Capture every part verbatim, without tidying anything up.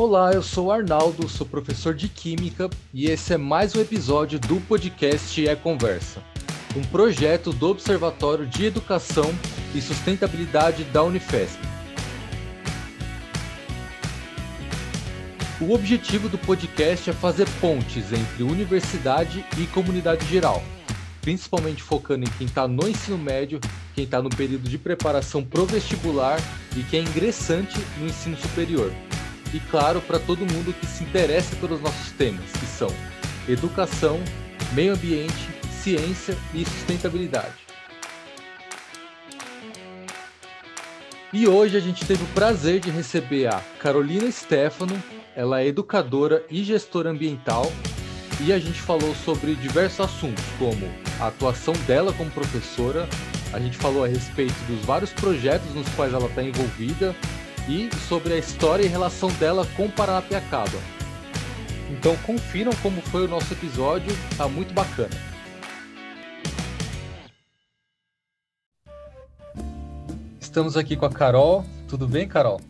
Olá, eu sou o Arnaldo, sou professor de Química e esse é mais um episódio do podcast É Conversa, um projeto do Observatório de Educação e Sustentabilidade da Unifesp. O objetivo do podcast é fazer pontes entre universidade e comunidade geral, principalmente focando em quem está no ensino médio, quem está no período de preparação pró-vestibular e quem é ingressante no ensino superior. E claro, para todo mundo que se interessa pelos nossos temas, que são educação, meio ambiente, ciência e sustentabilidade. E hoje a gente teve o prazer de receber a Carolina Stefano, ela é educadora e gestora ambiental, e a gente falou sobre diversos assuntos, como a atuação dela como professora, a gente falou a respeito dos vários projetos nos quais ela está envolvida, e sobre a história e relação dela com Paranapiacaba. Então confiram como foi o nosso episódio, tá muito bacana. Estamos aqui com a Carol. Tudo bem, Carol?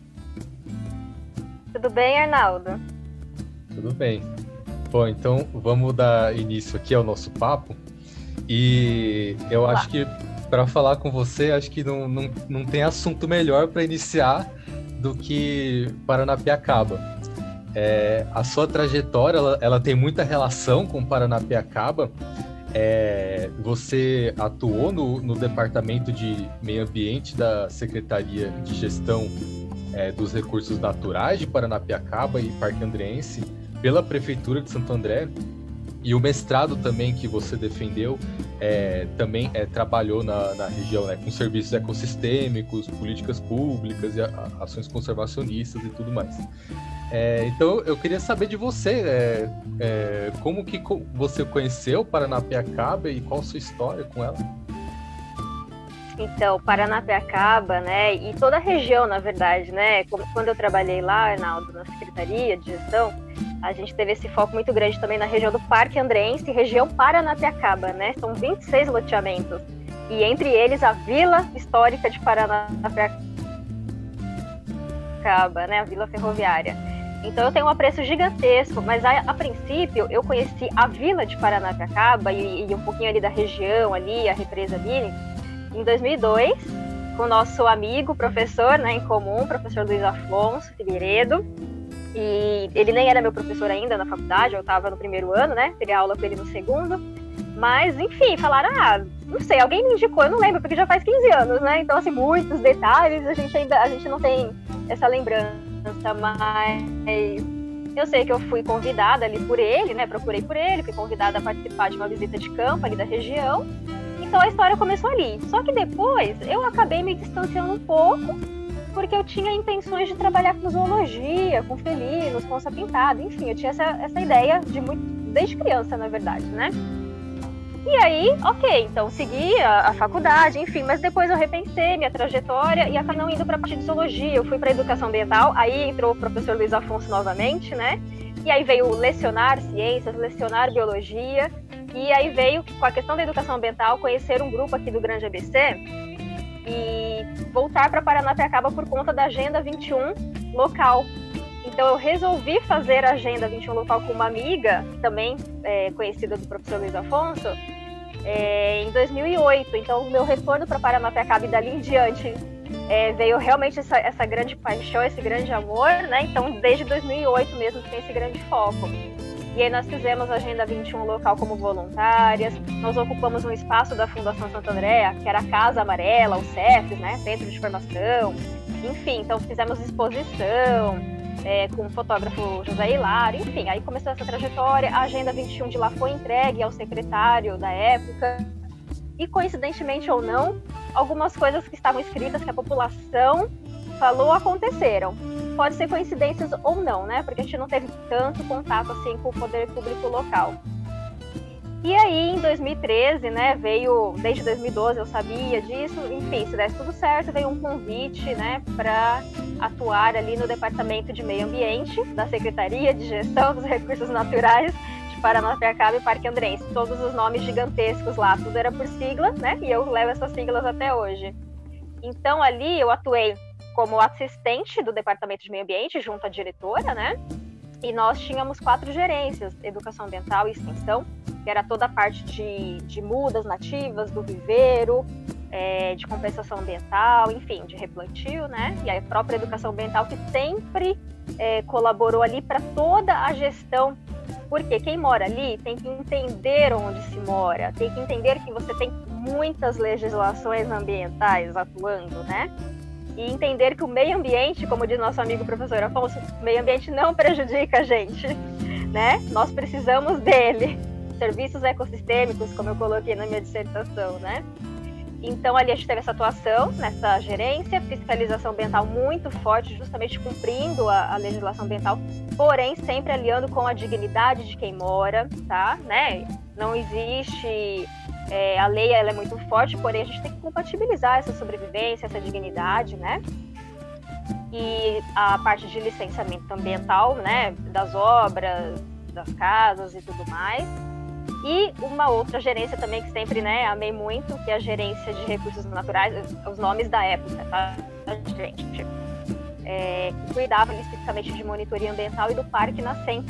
Tudo bem, Arnaldo? Tudo bem. Bom, então vamos dar início aqui ao nosso papo. E eu Olá. acho que para falar com você, acho que não, não, não tem assunto melhor para iniciar do que Paranapiacaba. É, a sua trajetória, ela, ela tem muita relação com Paranapiacaba. É, você atuou no, no Departamento de Meio Ambiente da Secretaria de Gestão é, dos Recursos Naturais de Paranapiacaba e Parque Andreense pela Prefeitura de Santo André, e o mestrado também que você defendeu é, também é, trabalhou na, na região, né, com serviços ecossistêmicos, políticas públicas e a, a, ações conservacionistas e tudo mais. É, então eu queria saber de você, é, é, como que co- você conheceu Paranapiacaba e qual a sua história com ela? Então, Paranapiacaba, né, e toda a região, na verdade, né, quando eu trabalhei lá, Arnaldo, na Secretaria de Gestão, a gente teve esse foco muito grande também na região do Parque Andreense e região Paranapiacaba, né, são vinte e seis loteamentos, e entre eles a Vila Histórica de Paranapiacaba, né, a Vila Ferroviária. Então eu tenho um apreço gigantesco, mas a, a princípio eu conheci a Vila de Paranapiacaba e, e um pouquinho ali da região, ali, a Represa Billings, em dois mil e dois, com o nosso amigo, professor, né, em comum, professor Luiz Afonso Figueiredo, e ele nem era meu professor ainda na faculdade, eu estava no primeiro ano, né, teria aula com ele no segundo, mas, enfim, falaram, ah, não sei, alguém me indicou, eu não lembro, porque já faz quinze anos, né, então, assim, muitos detalhes, a gente ainda, a gente não tem essa lembrança, mas eu sei que eu fui convidada ali por ele, né, procurei por ele, fui convidada a participar de uma visita de campo ali da região. Então a história começou ali, só que depois eu acabei me distanciando um pouco, porque eu tinha intenções de trabalhar com zoologia, com felinos, com onça pintada, enfim, eu tinha essa, essa ideia de muito, desde criança, na verdade, né? E aí, ok, então segui a, a faculdade, enfim, mas depois eu repensei minha trajetória e acabei não indo para a parte de zoologia, eu fui para a educação ambiental, aí entrou o professor Luiz Afonso novamente, né? E aí veio lecionar ciências, lecionar biologia. E aí veio, com a questão da educação ambiental, conhecer um grupo aqui do Grande A B C e voltar para Paranapiacaba por conta da Agenda vinte e um local. Então eu resolvi fazer a Agenda vinte e um local com uma amiga, também é, conhecida do professor Luiz Afonso, é, em dois mil e oito. Então o meu retorno para Paranapiacaba e dali em diante é, veio realmente essa, essa grande paixão, esse grande amor, né? Então desde dois mil e oito mesmo tem esse grande foco. E aí nós fizemos a Agenda vinte e um local como voluntárias, nós ocupamos um espaço da Fundação Santa André, que era a Casa Amarela, o Cefes, né, Centro de Formação, enfim, então fizemos exposição é, com o fotógrafo José Hilário, enfim, aí começou essa trajetória, a Agenda vinte e um de lá foi entregue ao secretário da época, e coincidentemente ou não, algumas coisas que estavam escritas que a população falou aconteceram. Pode ser coincidências ou não, né? Porque a gente não teve tanto contato assim com o poder público local. E aí, em dois mil e treze, né? Veio, desde dois mil e doze eu sabia disso, enfim, se desse tudo certo, veio um convite, né? Para atuar ali no Departamento de Meio Ambiente, da Secretaria de Gestão dos Recursos Naturais de Paranapiacaba e Parque Andreense. Todos os nomes gigantescos lá, tudo era por sigla, né? E eu levo essas siglas até hoje. Então, ali eu atuei como assistente do Departamento de Meio Ambiente, junto à diretora, né? E nós tínhamos quatro gerências, Educação Ambiental e Extensão, que era toda a parte de, de mudas nativas, do viveiro, é, de compensação ambiental, enfim, de replantio, né? E a própria Educação Ambiental, que sempre é, colaborou ali para toda a gestão, porque quem mora ali tem que entender onde se mora, tem que entender que você tem muitas legislações ambientais atuando, né? E entender que o meio ambiente, como diz nosso amigo professor Afonso, o meio ambiente não prejudica a gente, né? Nós precisamos dele. Serviços ecossistêmicos, como eu coloquei na minha dissertação, né? Então, ali a gente teve essa atuação nessa gerência, fiscalização ambiental muito forte, justamente cumprindo a, a legislação ambiental, porém sempre aliando com a dignidade de quem mora, tá? Né? Não existe... É, a lei ela é muito forte, porém a gente tem que compatibilizar essa sobrevivência, essa dignidade, né? E a parte de licenciamento ambiental, né? Das obras, das casas e tudo mais. E uma outra gerência também que sempre, né, amei muito, que é a gerência de recursos naturais, os nomes da época, tá, gente? É, que cuidava especificamente de monitoria ambiental e do Parque Nascente,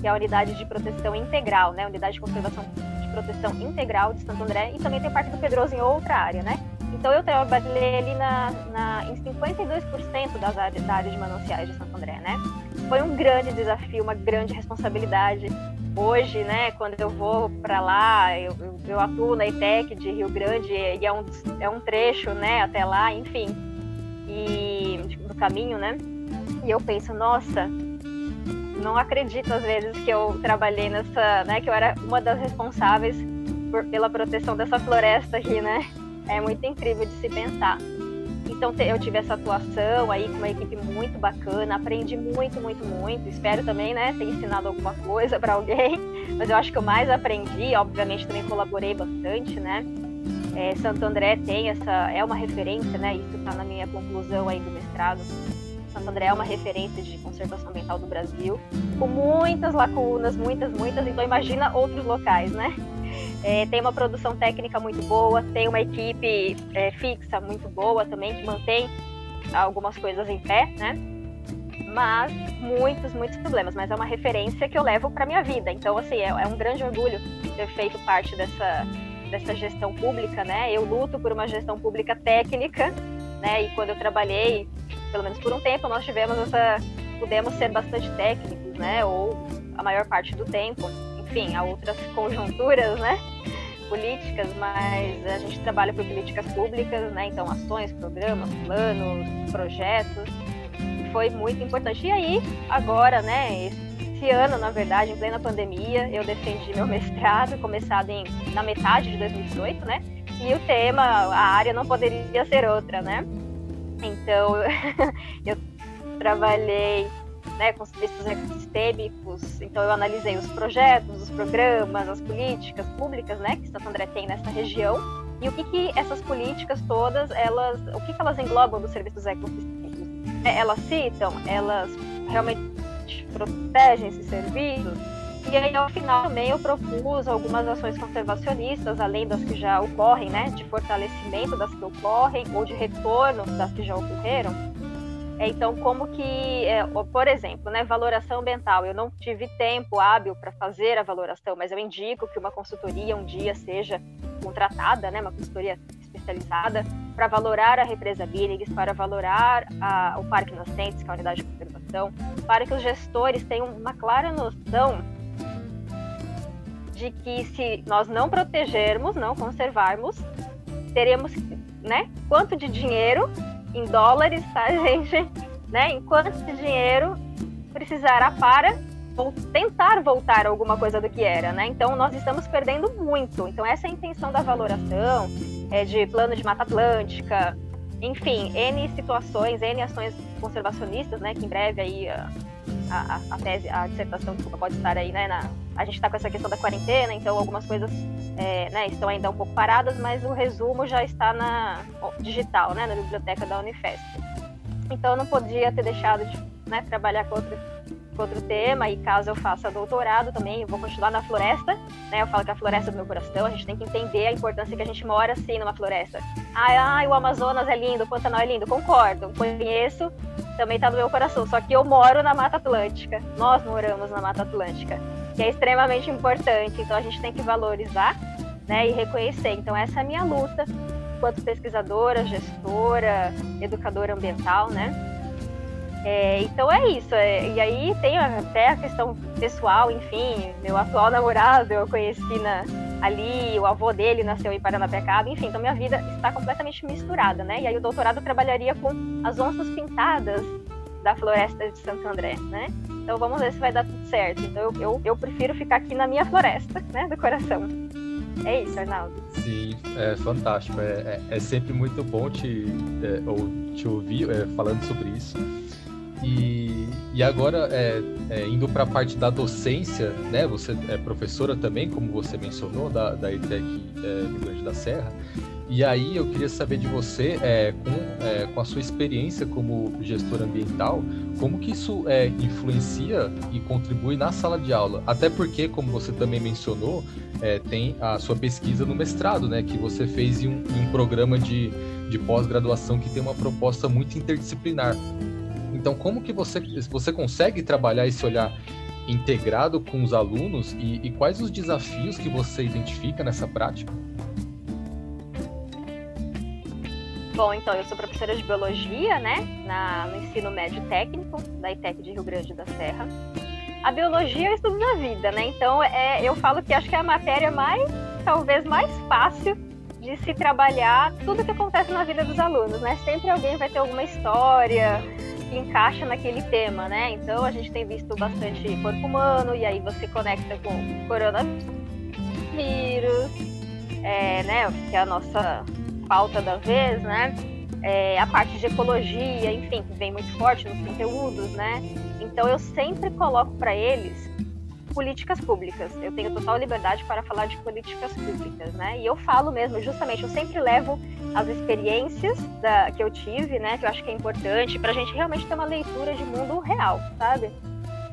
que é a unidade de proteção integral, né? Unidade de conservação de proteção integral de Santo André, e também tem o Parque do Pedroso em outra área, né? Então eu trabalhei ali na, na, em cinquenta e dois por cento das áreas, da área de mananciais de Santo André, né? Foi um grande desafio, uma grande responsabilidade. Hoje, né, quando eu vou para lá, eu, eu atuo na Etec de Rio Grande, e é um, é um trecho, né, até lá, enfim, e, tipo, do caminho, né, e eu penso, nossa, não acredito às vezes que eu trabalhei nessa, né, que eu era uma das responsáveis por, pela proteção dessa floresta aqui, né, é muito incrível de se pensar. Então eu tive essa atuação aí com uma equipe muito bacana, aprendi muito, muito, muito. Espero também, né, ter ensinado alguma coisa para alguém, mas eu acho que eu mais aprendi, obviamente também colaborei bastante, né. É, Santo André tem essa, é uma referência, né, isso está na minha conclusão aí do mestrado. Santo André é uma referência de conservação ambiental do Brasil, com muitas lacunas, muitas, muitas, então imagina outros locais, né. É, tem uma produção técnica muito boa, tem uma equipe é, fixa muito boa também, que mantém algumas coisas em pé, né? Mas muitos, muitos problemas, mas é uma referência que eu levo para minha vida. Então, assim, é, é um grande orgulho ter feito parte dessa, dessa gestão pública, né? Eu luto por uma gestão pública técnica, né? E quando eu trabalhei, pelo menos por um tempo, nós tivemos essa... Pudemos ser bastante técnicos, né? Ou a maior parte do tempo. Enfim, há outras conjunturas, né, políticas, mas a gente trabalha por políticas públicas, né, então ações, programas, planos, projetos, foi muito importante. E aí, agora, né, esse ano, na verdade, em plena pandemia, eu defendi meu mestrado, começado em, na metade de dois mil e dezoito, né, e o tema, a área não poderia ser outra, né, então eu trabalhei, né, com serviços ecossistêmicos, então eu analisei os projetos, os programas, as políticas públicas, né, que Santo André tem nessa região, e o que, que essas políticas todas, elas, o que, que elas englobam dos serviços ecossistêmicos? Elas citam, elas realmente protegem esses serviços, e aí ao final também eu propus algumas ações conservacionistas, além das que já ocorrem, né, de fortalecimento das que ocorrem, ou de retorno das que já ocorreram. Então, como que, por exemplo, né, valoração ambiental, eu não tive tempo hábil para fazer a valoração, mas eu indico que uma consultoria um dia seja contratada, né, uma consultoria especializada, para valorar a Represa Billings, para valorar a, o Parque Nascente, que é a unidade de conservação, para que os gestores tenham uma clara noção de que se nós não protegermos, não conservarmos, teremos, né, quanto de dinheiro... em dólares, tá, gente? Né? Em quanto de dinheiro precisará para tentar voltar alguma coisa do que era, né? Então, nós estamos perdendo muito. Então, essa é a intenção da valoração, é de plano de Mata Atlântica, enfim, N situações, N ações conservacionistas, né? Que em breve aí a, a, a tese, a dissertação, desculpa, pode estar aí, né? Na, a gente está com essa questão da quarentena, então algumas coisas... É, né, estão ainda um pouco paradas, mas o resumo já está na digital, né, na biblioteca da Unifesp. Então eu não podia ter deixado de, né, trabalhar com outras, para outro tema, e caso eu faça doutorado também, eu vou continuar na floresta, né? Eu falo que é a floresta do meu coração, a gente tem que entender a importância que a gente mora, sim, numa floresta. Ah, ah, o Amazonas é lindo, o Pantanal é lindo, concordo, conheço, também está no meu coração, só que eu moro na Mata Atlântica, nós moramos na Mata Atlântica, que é extremamente importante, então a gente tem que valorizar, né, e reconhecer. Então essa é a minha luta, enquanto pesquisadora, gestora, educadora ambiental, né? É, então é isso, é, e aí tem até a questão pessoal, enfim, meu atual namorado eu conheci na, ali, o avô dele nasceu em Paranapiacaba, enfim, então minha vida está completamente misturada, né? E aí o doutorado eu trabalharia com as onças pintadas da floresta de Santo André, né? Então vamos ver se vai dar tudo certo. Então eu, eu, eu prefiro ficar aqui na minha floresta, né, do coração. É isso, Arnaldo. Sim, é fantástico, é, é, é sempre muito bom te, é, ou te ouvir é, falando sobre isso. E, e agora, é, é, indo para a parte da docência, né? Você é professora também, como você mencionou, da, da ETEC é, Rio Grande da Serra. E aí eu queria saber de você, é, com, é, com a sua experiência como gestora ambiental, como que isso é, influencia e contribui na sala de aula? Até porque, como você também mencionou, é, tem a sua pesquisa no mestrado, né? Que você fez em um, em um programa de, de pós-graduação que tem uma proposta muito interdisciplinar. Então, como que você, você consegue trabalhar esse olhar integrado com os alunos e, e quais os desafios que você identifica nessa prática? Bom, então, eu sou professora de Biologia, né, na, no ensino médio técnico da ETEC de Rio Grande da Serra. A Biologia é o estudo da vida, né, então é, eu falo que acho que é a matéria mais, talvez, mais fácil de se trabalhar tudo o que acontece na vida dos alunos, né, sempre alguém vai ter alguma história que encaixa naquele tema, né? Então a gente tem visto bastante corpo humano, e aí você conecta com coronavírus, é, né? Que é a nossa pauta da vez, né? É, a parte de ecologia, enfim, que vem muito forte nos conteúdos, né? Então eu sempre coloco para eles políticas públicas. Eu tenho total liberdade para falar de políticas públicas, né? E eu falo mesmo, justamente, eu sempre levo as experiências da, que eu tive, né? Que eu acho que é importante para a gente realmente ter uma leitura de mundo real, sabe?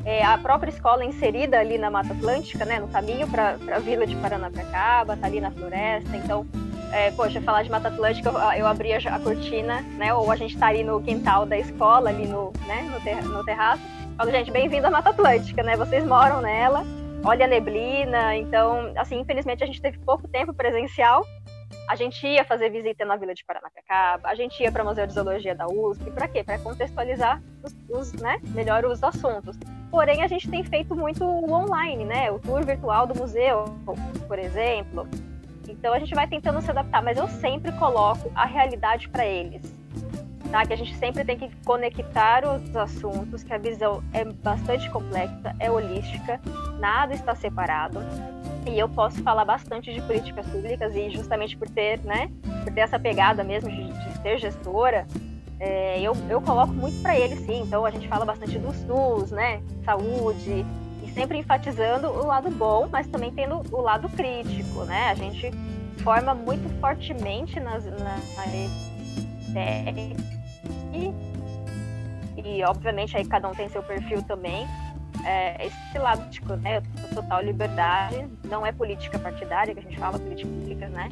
É, a própria escola inserida ali na Mata Atlântica, né? No caminho para a vila de Paranapiacaba, tá ali na floresta, então... É, poxa, falar de Mata Atlântica, eu, eu abria a cortina, né? Ou a gente tá ali no quintal da escola, ali no, né? no, ter, no terraço. Falo, gente, bem-vindo à Mata Atlântica, né? Vocês moram nela, olha a neblina. Então, assim, infelizmente a gente teve pouco tempo presencial. A gente ia fazer visita na Vila de Paranapiacaba, a gente ia para o Museu de Zoologia da U S P, para quê? Para contextualizar os, os, né, melhor os assuntos. Porém, a gente tem feito muito o online, né? O tour virtual do museu, por exemplo. Então, a gente vai tentando se adaptar, mas eu sempre coloco a realidade para eles. Tá? Que a gente sempre tem que conectar os assuntos, que a visão é bastante complexa, é holística, nada está separado. E eu posso falar bastante de políticas públicas e justamente por ter, né, por ter essa pegada mesmo de, de ser gestora, é, eu, eu coloco muito para eles, sim. Então a gente fala bastante do SUS, né, saúde, e sempre enfatizando o lado bom, mas também tendo o lado crítico, né? A gente forma muito fortemente nas, nas, nas E, e obviamente aí cada um tem seu perfil também, é, esse lado, tipo, né, total liberdade, não é política partidária que a gente fala, política pública, né,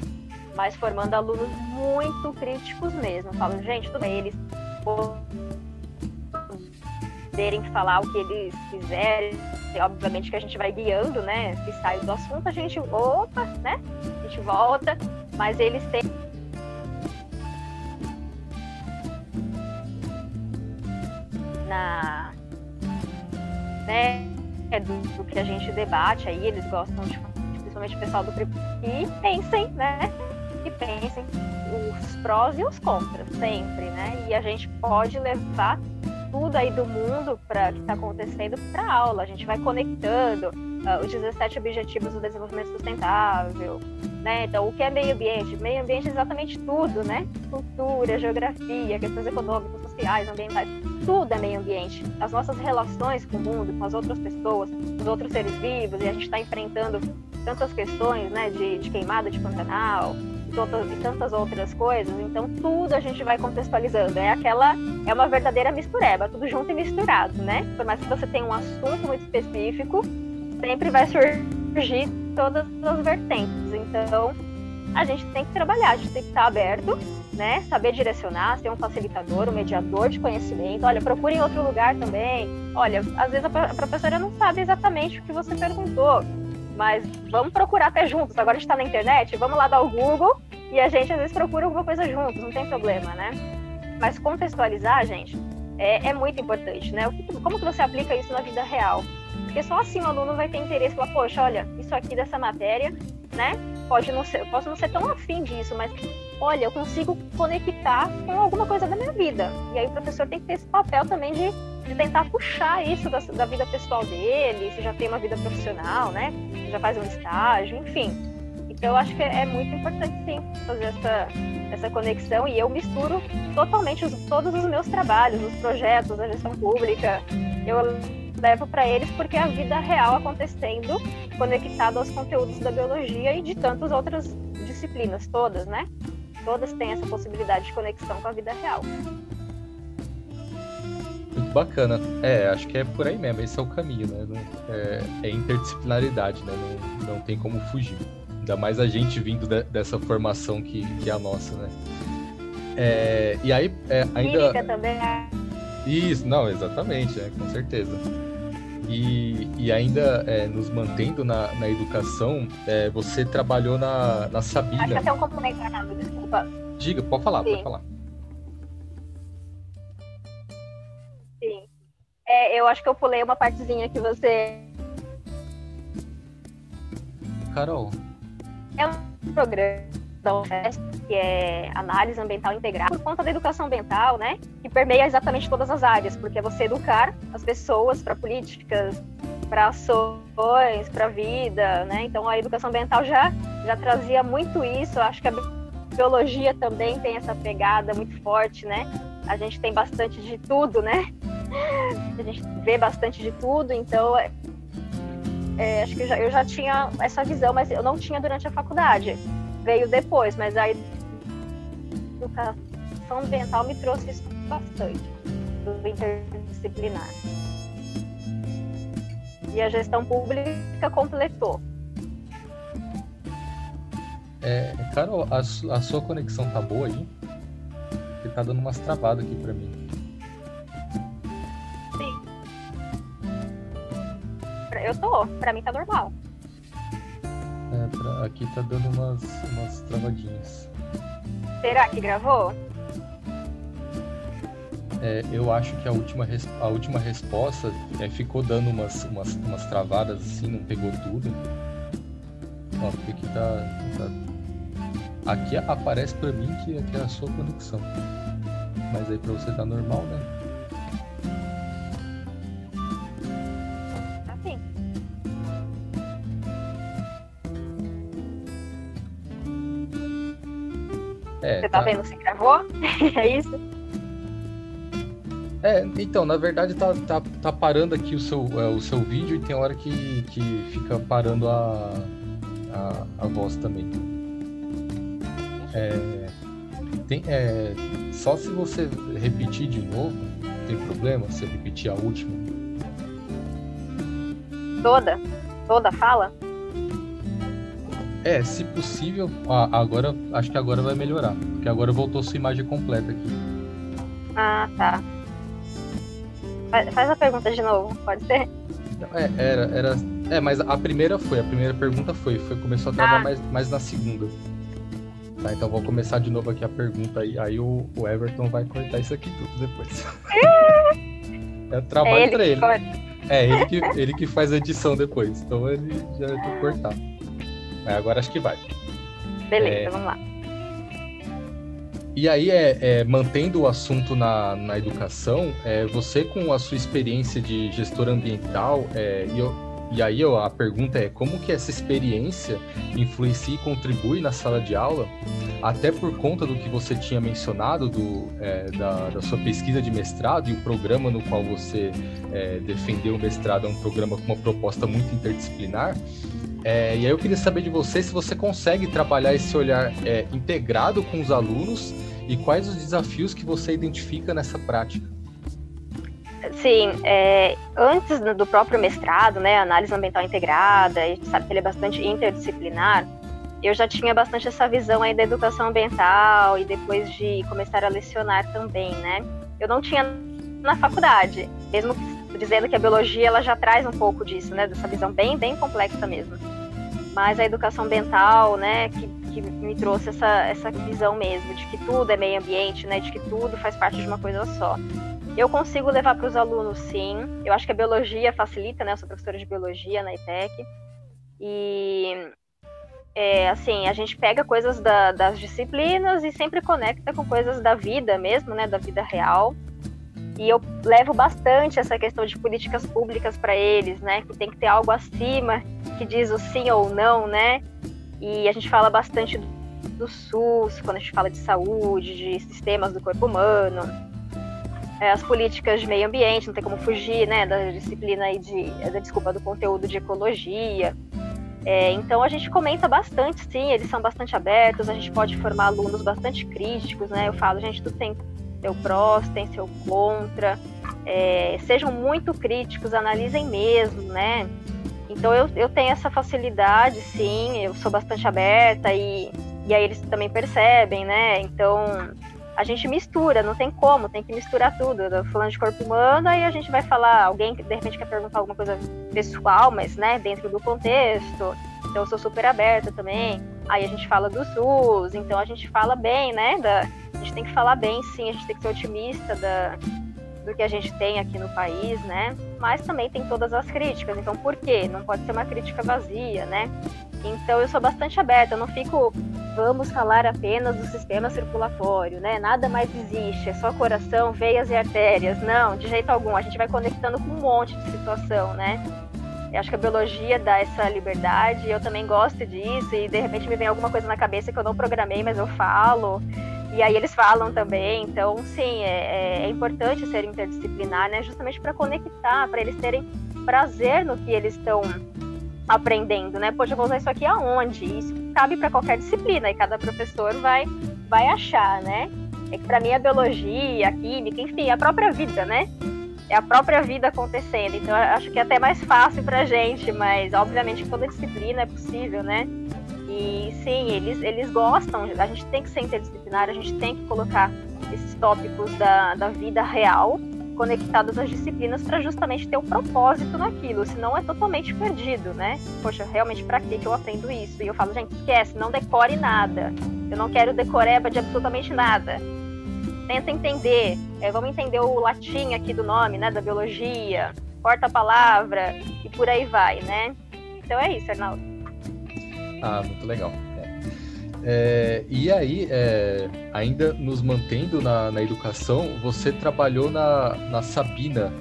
mas formando alunos muito críticos mesmo. Eu falo, gente, tudo bem, eles poderem falar o que eles quiserem, e obviamente que a gente vai guiando, né, se sai do assunto a gente, opa, né, a gente volta, mas eles têm Na, né, é do, do que a gente debate aí, eles gostam de, principalmente o pessoal do privado, e pensem, né, e pensem os prós e os contras, sempre, né, e a gente pode levar tudo aí do mundo pra, que está acontecendo para aula, a gente vai conectando uh, os dezessete objetivos do desenvolvimento sustentável, né, então o que é meio ambiente? Meio ambiente é exatamente tudo, né, cultura, geografia, questões econômicas, sociais, ambientais, tudo é meio ambiente, as nossas relações com o mundo, com as outras pessoas, com os outros seres vivos, e a gente está enfrentando tantas questões, né, de, de queimada de Pantanal, e tantas outras coisas, então tudo a gente vai contextualizando, é aquela, é uma verdadeira mistureba, tudo junto e misturado, né? Por mais que você tenha um assunto muito específico, sempre vai surgir todas as vertentes, então a gente tem que trabalhar, a gente tem que estar aberto, né? Saber direcionar, ser um facilitador, um mediador de conhecimento, olha, procure em outro lugar também, olha, às vezes a professora não sabe exatamente o que você perguntou, mas vamos procurar até juntos, agora a gente está na internet, vamos lá dar o Google e a gente às vezes procura alguma coisa juntos, não tem problema, né? Mas contextualizar, gente, é, é muito importante, né? O que, como que você aplica isso na vida real? Porque só assim o aluno vai ter interesse e falar, poxa, olha, isso aqui dessa matéria, né? Pode não ser, eu posso não ser tão afim disso, mas olha, eu consigo conectar com alguma coisa da minha vida. E aí o professor tem que ter esse papel também de, de tentar puxar isso da, da vida pessoal dele, se já tem uma vida profissional, né? Já faz um estágio, enfim. Então eu acho que é, é muito importante, sim, fazer essa, essa conexão. E eu misturo totalmente os, todos os meus trabalhos, os projetos, a gestão pública. Eu levo para eles porque é a vida real acontecendo, conectado aos conteúdos da biologia e de tantas outras disciplinas, todas, né? Todas têm essa possibilidade de conexão com a vida real. Muito bacana. É, acho que é por aí mesmo, esse é o caminho, né? É, é interdisciplinaridade, né? Não, não tem como fugir. Ainda mais a gente vindo de, dessa formação que, que é a nossa, né? É, e aí, é, ainda... Química também, né? Isso, não, exatamente, é, com certeza. E, e ainda é, nos mantendo na, na educação, é, você trabalhou na, na Sabina. Acho que até um complemento, Arnaldo, desculpa. Diga, pode falar, Sim. pode falar. Sim. É, eu acho que eu pulei uma partezinha que você... Carol. É um programa da Unifesp, que é Análise Ambiental Integrada, por conta da educação ambiental, né, que permeia exatamente todas as áreas, porque é você educar as pessoas para políticas, para ações, para a vida, né, então a educação ambiental já, já trazia muito isso. Eu acho que a biologia também tem essa pegada muito forte, né, a gente tem bastante de tudo, né, a gente vê bastante de tudo, então... É, acho que eu já, eu já tinha essa visão, mas eu não tinha durante a faculdade, veio depois, mas a educação ambiental me trouxe isso bastante, do interdisciplinar. E a gestão pública completou. É, Carol, a, a sua conexão tá boa aí? Você tá dando umas travadas aqui pra mim. Eu tô, pra mim tá normal. É, pra, aqui tá dando umas, umas travadinhas. Será que gravou? É, eu acho que a última, a última resposta é, ficou dando umas, umas, umas travadas assim, não pegou tudo. Ó, porque aqui tá, tá... Aqui aparece pra mim que, que é a sua conexão. Mas aí pra você tá normal, né? É, você tá, tá vendo se gravou? É isso? É, então, na verdade tá, tá, tá parando aqui o seu, é, o seu vídeo e tem hora que, que fica parando a, a, a voz também. É, tem, é, só se você repetir de novo, tem problema se repetir a última? Toda? Toda fala? É, se possível, agora, acho que agora vai melhorar, porque agora voltou sua imagem completa aqui. Ah, tá. Faz a pergunta de novo, pode ser? É, era, era, é mas a primeira foi, a primeira pergunta foi, foi começou a travar ah. mais, mais na segunda. Tá, então vou começar de novo aqui a pergunta, aí, aí o, o Everton vai cortar isso aqui tudo depois. É trabalho é pra ele. ele. É, ele que, ele que faz a edição depois, então ele já vai ter que cortar. Agora acho que vai. Beleza, é... vamos lá. E aí, é, é, mantendo o assunto na, na educação, é, você com a sua experiência de gestora ambiental, é, e, eu, e aí eu, a pergunta é como que essa experiência influencia e contribui na sala de aula, até por conta do que você tinha mencionado do, é, da, da sua pesquisa de mestrado, e o programa no qual você é, defendeu o mestrado é um programa com uma proposta muito interdisciplinar. É, e aí eu queria saber de você se você consegue trabalhar esse olhar é, integrado com os alunos e quais os desafios que você identifica nessa prática. Sim, é, antes do próprio mestrado, né, análise ambiental integrada, a gente sabe que ele é bastante interdisciplinar, eu já tinha bastante essa visão aí da educação ambiental e depois de começar a lecionar também, né? Eu não tinha na faculdade, mesmo dizendo que a biologia ela já traz um pouco disso, né, dessa visão bem, bem complexa mesmo. Mas a educação ambiental, né, que, que me trouxe essa, essa visão mesmo, de que tudo é meio ambiente, né, de que tudo faz parte de uma coisa só. Eu consigo levar para os alunos, sim. Eu acho que a biologia facilita, né? Eu sou professora de biologia na Etec. E, é, assim, a gente pega coisas da, das disciplinas e sempre conecta com coisas da vida mesmo, né? Da vida real. E eu levo bastante essa questão de políticas públicas para eles, né? Que tem que ter algo acima que diz o sim ou não, né? E a gente fala bastante do, do SUS, quando a gente fala de saúde, de sistemas do corpo humano, as políticas de meio ambiente, não tem como fugir, né, da disciplina e de, da, desculpa, do conteúdo de ecologia. É, então a gente comenta bastante, sim, eles são bastante abertos, a gente pode formar alunos bastante críticos, né, eu falo, gente, tudo tem seu prós, tem seu contra, é, sejam muito críticos, analisem mesmo, né, então eu, eu tenho essa facilidade, sim, eu sou bastante aberta e, e aí eles também percebem, né, então... A gente mistura, não tem como, tem que misturar tudo. Falando de corpo humano, aí a gente vai falar, alguém que de repente quer perguntar alguma coisa pessoal, mas, né, dentro do contexto. Então eu sou super aberta também. Aí a gente fala do SUS, então a gente fala bem, né? Da, a gente tem que falar bem, sim, a gente tem que ser otimista da, do que a gente tem aqui no país, né? Mas também tem todas as críticas, então por quê? Não pode ser uma crítica vazia, né? Então eu sou bastante aberta, eu não fico... Vamos falar apenas do sistema circulatório, né? Nada mais existe, é só coração, veias e artérias. Não, de jeito algum. A gente vai conectando com um monte de situação, né? Eu acho que a biologia dá essa liberdade, eu também gosto disso, e de repente me vem alguma coisa na cabeça que eu não programei, mas eu falo. E aí eles falam também. Então, sim, é, é importante ser interdisciplinar, né? Justamente para conectar, para eles terem prazer no que eles estão... aprendendo, né? Poxa, eu vou usar isso aqui aonde? Isso cabe para qualquer disciplina e cada professor vai, vai achar, né? É que para mim a biologia, a química, enfim, a própria vida, né? É a própria vida acontecendo. Então, eu acho que é até mais fácil pra gente, mas obviamente toda disciplina é possível, né? E sim, eles, eles gostam, a gente tem que ser interdisciplinar, a gente tem que colocar esses tópicos da, da vida real conectadas às disciplinas para justamente ter um propósito naquilo, senão é totalmente perdido, né? Poxa, realmente para que eu aprendo isso? E eu falo, gente, esquece, não decore nada. Eu não quero decoreba de absolutamente nada. Tenta entender. É, vamos entender o latim aqui do nome, né? Da biologia, corta-palavra e por aí vai, né? Então é isso, Arnaldo. Ah, muito legal. É, e aí, é, ainda nos mantendo na, na educação, você trabalhou na, na Sabina,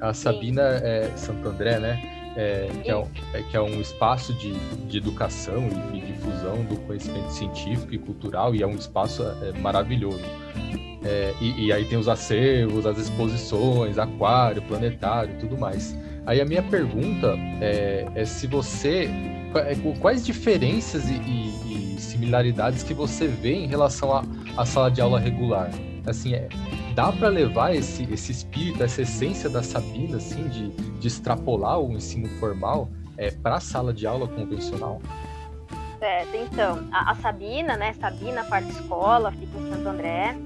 a Sabina é, Santo André, né? É, que, é um, é, que é um espaço de, de educação e de difusão do conhecimento científico e cultural, e é um espaço é, maravilhoso. É, e, e aí tem os acervos, as exposições, aquário, planetário e tudo mais. Aí a minha pergunta é, é se você... Quais diferenças e, e similaridades que você vê em relação à sala de aula regular? Assim, é, dá para levar esse, esse espírito, essa essência da Sabina, assim, de, de extrapolar o ensino formal é, para a sala de aula convencional? Certo, então, a, a Sabina, né, Sabina Parque Escola, fica em Santo André,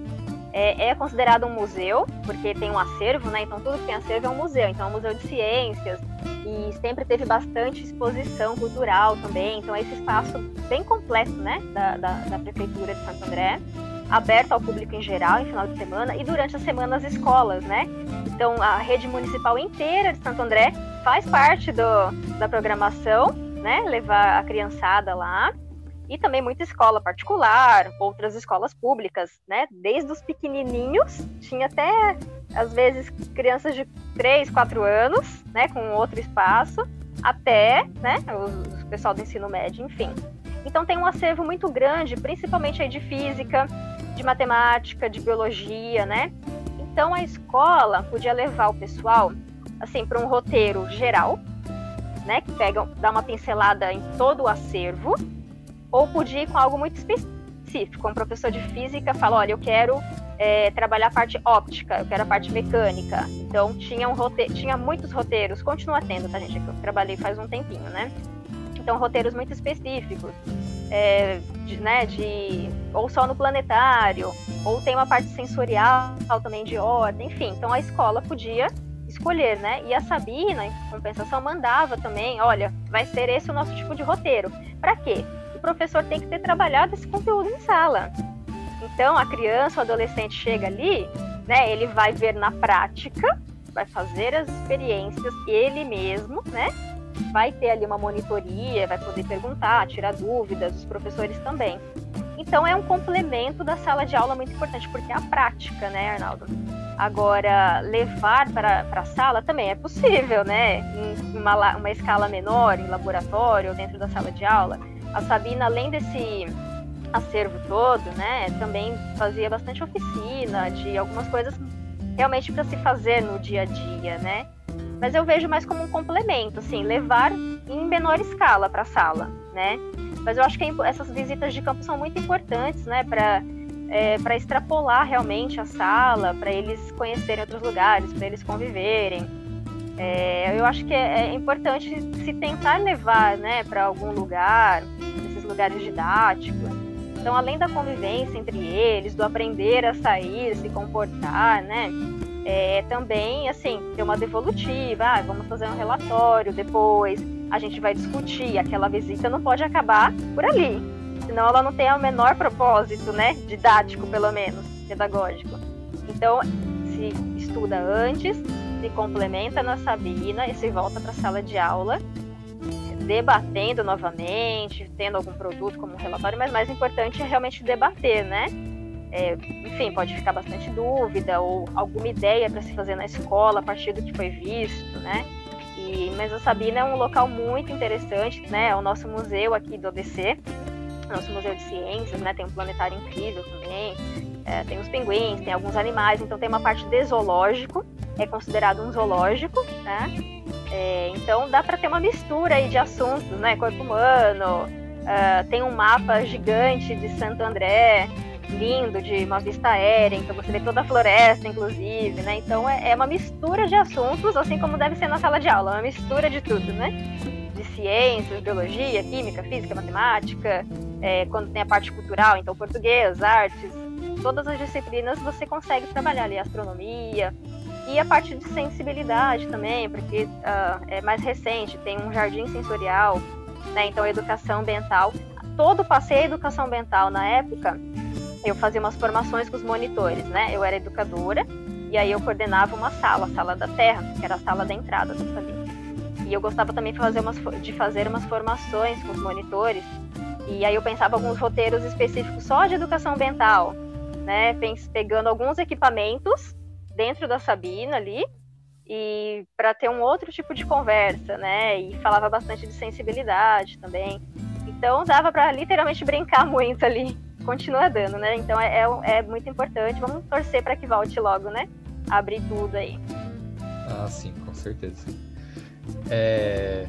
é, é considerado um museu, porque tem um acervo, né, então tudo que tem acervo é um museu, então é um museu de ciências, e sempre teve bastante exposição cultural também, então é esse espaço bem completo, né, da, da, da Prefeitura de Santo André, aberto ao público em geral, em final de semana, e durante a semana as escolas, né, então a rede municipal inteira de Santo André faz parte do, da programação, né, levar a criançada lá, e também muita escola particular, outras escolas públicas, né, desde os pequenininhos, tinha até... às vezes crianças de três, quatro anos, né, com outro espaço, até, né, o pessoal do ensino médio, enfim. Então tem um acervo muito grande, principalmente aí de física, de matemática, de biologia, né? Então a escola podia levar o pessoal, assim, para um roteiro geral, né, que pegam, dá uma pincelada em todo o acervo, ou podia ir com algo muito específico. Um professor de física fala, olha, eu quero é, trabalhar a parte óptica, eu quero a parte mecânica. Então, tinha, um roteiro, tinha muitos roteiros, continua tendo, tá, gente? É que eu trabalhei faz um tempinho, né? Então, roteiros muito específicos, é, de, né, de, ou só no planetário, ou tem uma parte sensorial também de ordem, enfim. Então, a escola podia escolher, né? E a Sabina, em compensação, mandava também, olha, vai ser esse o nosso tipo de roteiro. Para quê? O professor tem que ter trabalhado esse conteúdo em sala. Então, a criança, o adolescente chega ali, né, ele vai ver na prática, vai fazer as experiências ele mesmo, né? Vai ter ali uma monitoria, vai poder perguntar, tirar dúvidas, os professores também. Então, é um complemento da sala de aula muito importante, porque é a prática, né, Arnaldo? Agora, levar para a sala também é possível, né? Em uma, uma escala menor, em laboratório, dentro da sala de aula. A Sabina, além desse acervo todo, né, também fazia bastante oficina de algumas coisas realmente para se fazer no dia a dia, né? Mas eu vejo mais como um complemento, assim, levar em menor escala para a sala, né? Mas eu acho que essas visitas de campo são muito importantes, né, para é, para extrapolar realmente a sala, para eles conhecerem outros lugares, para eles conviverem. É, eu acho que é, é importante se tentar levar, né, para algum lugar, esses lugares didáticos. Então, além da convivência entre eles, do aprender a sair, se comportar, né, é, também, assim, ter uma devolutiva, ah, vamos fazer um relatório depois, a gente vai discutir, aquela visita não pode acabar por ali, senão ela não tem o menor propósito, né, didático, pelo menos, pedagógico. Então, se estuda antes, se complementa na Sabina e se volta para a sala de aula, debatendo novamente, tendo algum produto como um relatório, mas mais importante é realmente debater, né? É, enfim, pode ficar bastante dúvida ou alguma ideia para se fazer na escola a partir do que foi visto, né? E, mas a Sabina é um local muito interessante, né? É o nosso museu aqui do A B C, nosso museu de ciências, né? Tem um planetário incrível também, é, tem os pinguins, tem alguns animais, então tem uma parte de zoológico, é considerado um zoológico, né? É, então dá para ter uma mistura aí de assuntos, né? Corpo humano, uh, tem um mapa gigante de Santo André, lindo, de uma vista aérea, então você vê toda a floresta, inclusive, né? Então é, é uma mistura de assuntos, assim como deve ser na sala de aula, uma mistura de tudo, né? De ciências, biologia, química, física, matemática, é, quando tem a parte cultural, então português, artes, todas as disciplinas você consegue trabalhar ali, astronomia. E a parte de sensibilidade também, porque uh, é mais recente, tem um jardim sensorial, né? Então educação ambiental, todo o passeio é educação ambiental. Na época, eu fazia umas formações com os monitores, né? Eu era educadora, e aí eu coordenava uma sala, a sala da terra, que era a sala da entrada da Sabina. E eu gostava também de fazer umas, de fazer umas formações com os monitores, e aí eu pensava alguns roteiros específicos só de educação ambiental, né? Pegando alguns equipamentos dentro da Sabina ali, e para ter um outro tipo de conversa, né? E falava bastante de sensibilidade também. Então dava para literalmente brincar muito ali, continua dando, né? Então é, é, é muito importante, vamos torcer para que volte logo, né? Abrir tudo aí. Ah, sim, com certeza. É...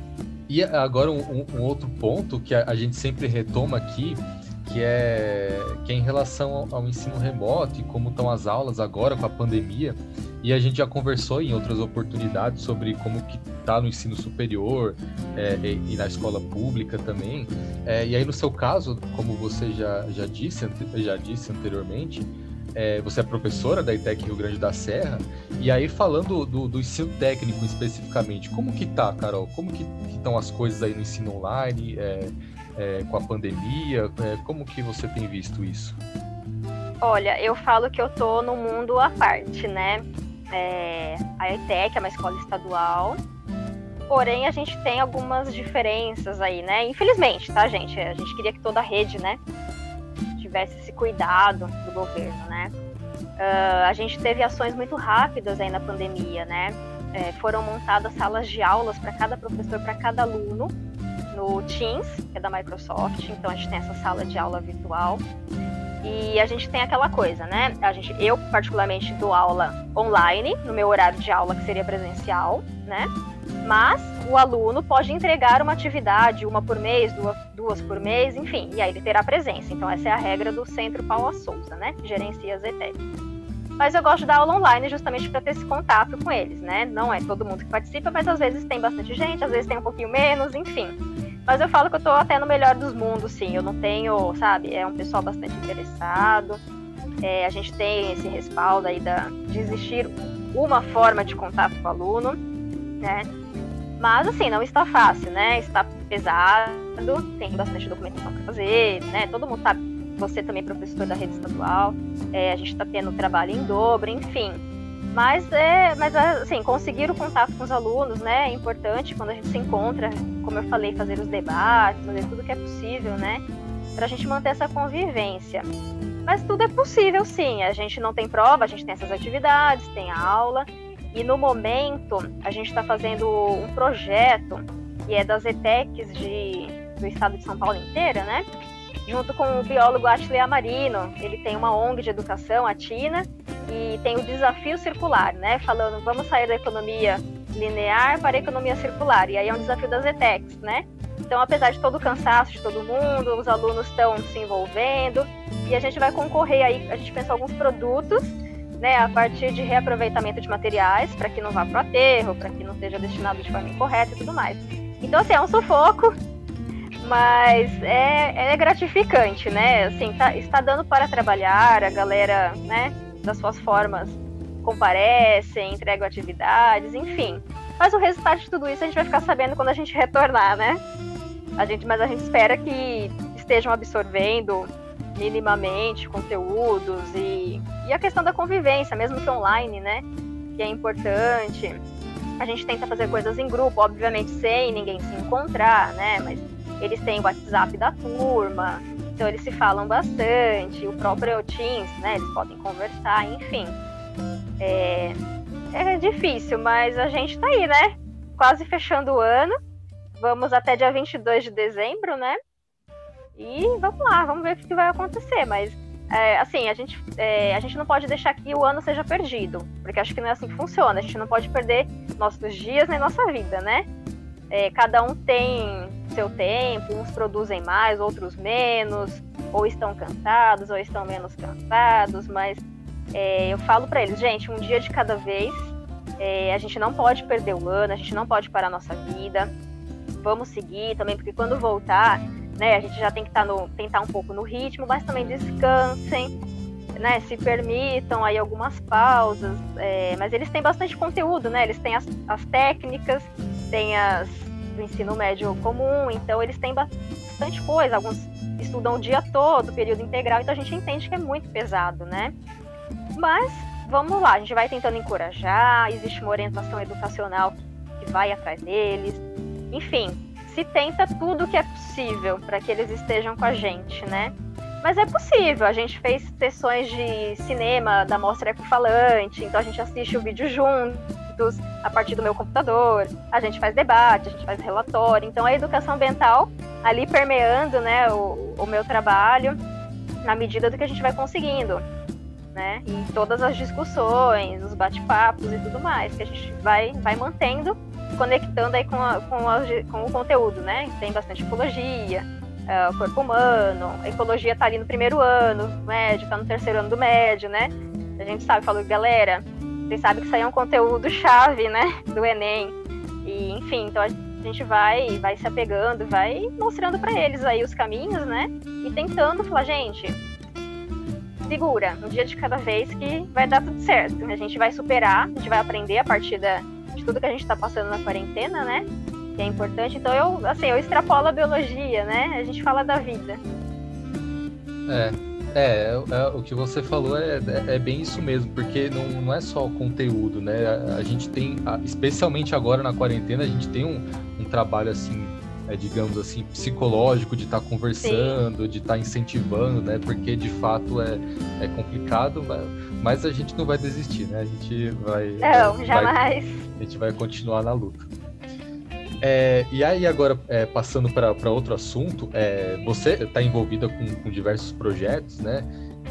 E agora um, um outro ponto que a, a gente sempre retoma aqui, que é, que é em relação ao, ao ensino remoto e como estão as aulas agora com a pandemia. E a gente já conversou em outras oportunidades sobre como que está no ensino superior é, e, e na escola pública também. É, e aí, no seu caso, como você já, já, disse, já disse anteriormente, é, você é professora da Etec Rio Grande da Serra. E aí, falando do, do ensino técnico especificamente, como que tá, Carol? Como que estão as coisas aí no ensino online? É, É, com a pandemia, é, como que você tem visto isso? Olha, eu falo que eu tô num mundo à parte, né? É, a ETEC é uma escola estadual, porém a gente tem algumas diferenças aí, né? Infelizmente, tá, gente? A gente queria que toda a rede, né, tivesse esse cuidado do governo, né? Uh, a gente teve ações muito rápidas aí na pandemia, né? É, foram montadas salas de aulas para cada professor, para cada aluno, no Teams, que é da Microsoft, então a gente tem essa sala de aula virtual. E a gente tem aquela coisa, né? A gente, eu, particularmente, dou aula online, no meu horário de aula, que seria presencial, né? Mas o aluno pode entregar uma atividade, uma por mês, duas, duas por mês, enfim, e aí ele terá presença. Então, essa é a regra do Centro Paula Souza, né? Que gerencia as E T E Cs. Mas eu gosto de dar aula online justamente para ter esse contato com eles, né? Não é todo mundo que participa, mas às vezes tem bastante gente, às vezes tem um pouquinho menos, enfim. Mas eu falo que eu tô até no melhor dos mundos, sim. Eu não tenho, sabe, é um pessoal bastante interessado. É, a gente tem esse respaldo aí da, de existir uma forma de contato com o aluno, né? Mas, assim, não está fácil, né? Está pesado, tem bastante documentação para fazer, né? Todo mundo sabe. Você também é professor da rede estadual, é, a gente está tendo trabalho em dobro, enfim. Mas, é, mas assim, conseguir o contato com os alunos, né, é importante quando a gente se encontra, como eu falei, fazer os debates, fazer tudo que é possível, né, para a gente manter essa convivência. Mas tudo é possível, sim. A gente não tem prova, a gente tem essas atividades, tem aula. E no momento, a gente está fazendo um projeto, que é das E T E Cs de, do estado de São Paulo inteira, né, junto com o biólogo Atile Amarino. Ele tem uma O N G de educação, a Tina, e tem o desafio circular, né? Falando, vamos sair da economia linear para a economia circular. E aí é um desafio das E T E Cs, né? Então, apesar de todo o cansaço de todo mundo, os alunos estão se envolvendo, e a gente vai concorrer aí, a gente pensou alguns produtos, né? A partir de reaproveitamento de materiais, para que não vá para o aterro, para que não seja destinado de forma incorreta e tudo mais. Então, assim, é um sufoco, mas é, é gratificante, né? Assim, tá, está dando para trabalhar, a galera, né, das suas formas comparecem, entregam atividades, enfim. Mas o resultado de tudo isso a gente vai ficar sabendo quando a gente retornar, né? A gente, mas a gente espera que estejam absorvendo minimamente conteúdos e, e a questão da convivência, mesmo que online, né? Que é importante. A gente tenta fazer coisas em grupo, obviamente sem ninguém se encontrar, né? Mas eles têm o WhatsApp da turma, então eles se falam bastante, o próprio Teams, né, eles podem conversar, enfim. É, é difícil, mas a gente tá aí, né, quase fechando o ano, vamos até dia vinte e dois de dezembro, né, e vamos lá, vamos ver o que vai acontecer, mas, é, assim, a gente, é, a gente não pode deixar que o ano seja perdido, porque acho que não é assim que funciona, a gente não pode perder nossos dias nem nossa vida, né, é, cada um tem seu tempo, uns produzem mais, outros menos, ou estão cansados, ou estão menos cansados, mas é, eu falo para eles, gente, um dia de cada vez, é, a gente não pode perder o ano, a gente não pode parar a nossa vida, vamos seguir também, porque quando voltar, né, a gente já tem que tá no, tentar um pouco no ritmo, mas também descansem, né, se permitam aí algumas pausas, é, mas eles têm bastante conteúdo, né, eles têm as, as técnicas, têm as do ensino médio comum, então eles têm bastante coisa, alguns estudam o dia todo, período integral, então a gente entende que é muito pesado, né? Mas, vamos lá, a gente vai tentando encorajar, existe uma orientação educacional que vai atrás deles, enfim, se tenta tudo o que é possível para que eles estejam com a gente, né? Mas é possível, a gente fez sessões de cinema da Mostra Ecofalante, então a gente assiste o vídeo junto, a partir do meu computador, a gente faz debate, a gente faz relatório, então a educação ambiental ali permeando, né, o, o meu trabalho na medida do que a gente vai conseguindo, né, e todas as discussões, os bate-papos e tudo mais, que a gente vai, vai mantendo, conectando aí com, a, com, a, com o conteúdo, né, tem bastante ecologia, uh, corpo humano, a ecologia tá ali no primeiro ano, no médio, tá no terceiro ano do médio, né, a gente sabe, falou, galera, vocês sabem que isso aí é um conteúdo chave, né, do Enem, e enfim, então a gente vai, vai se apegando, vai mostrando para eles aí os caminhos, né, e tentando falar, gente, segura, um dia de cada vez que vai dar tudo certo, a gente vai superar, a gente vai aprender a partir da, de tudo que a gente tá passando na quarentena, né, que é importante, então eu, assim, eu extrapolo a biologia, né, a gente fala da vida. É. É, é, o que você falou é, é, é bem isso mesmo, porque não, não é só o conteúdo, né? A, a gente tem, a, especialmente agora na quarentena, a gente tem um, um trabalho assim, é, digamos assim, psicológico de estar tá conversando, de estar tá incentivando, né? Porque de fato é, é complicado, mas a gente não vai desistir, né? A gente vai, não, jamais. Vai, a gente vai continuar na luta. É, e aí agora, é, passando para outro assunto, é, você está envolvida com, com diversos projetos, né?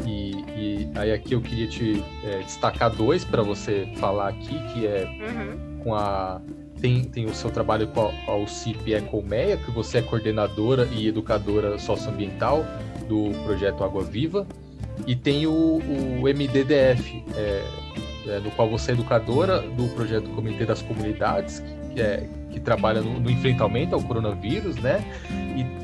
E, e aí aqui eu queria te é, destacar dois para você falar aqui, que é uhum. com a... Tem, tem o seu trabalho com a U C I P Ecoméia, que você é coordenadora e educadora socioambiental do projeto Água Viva, e tem o, o M D D F, é, é, no qual você é educadora do projeto Comitê das Comunidades, que, é, que trabalha no, no enfrentamento ao coronavírus, né?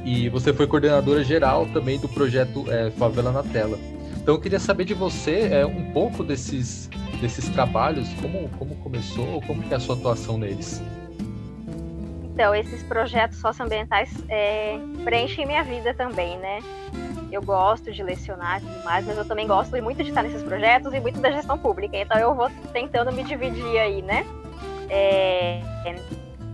E, e você foi coordenadora geral também do projeto é, Favela na Tela. Então eu queria saber de você é, um pouco desses... desses trabalhos, como, como começou, como que é a sua atuação neles? Então, esses projetos socioambientais é, preenchem minha vida também, né? Eu gosto de lecionar e tudo mais, mas eu também gosto muito de estar nesses projetos e muito da gestão pública, então eu vou tentando me dividir aí, né? É,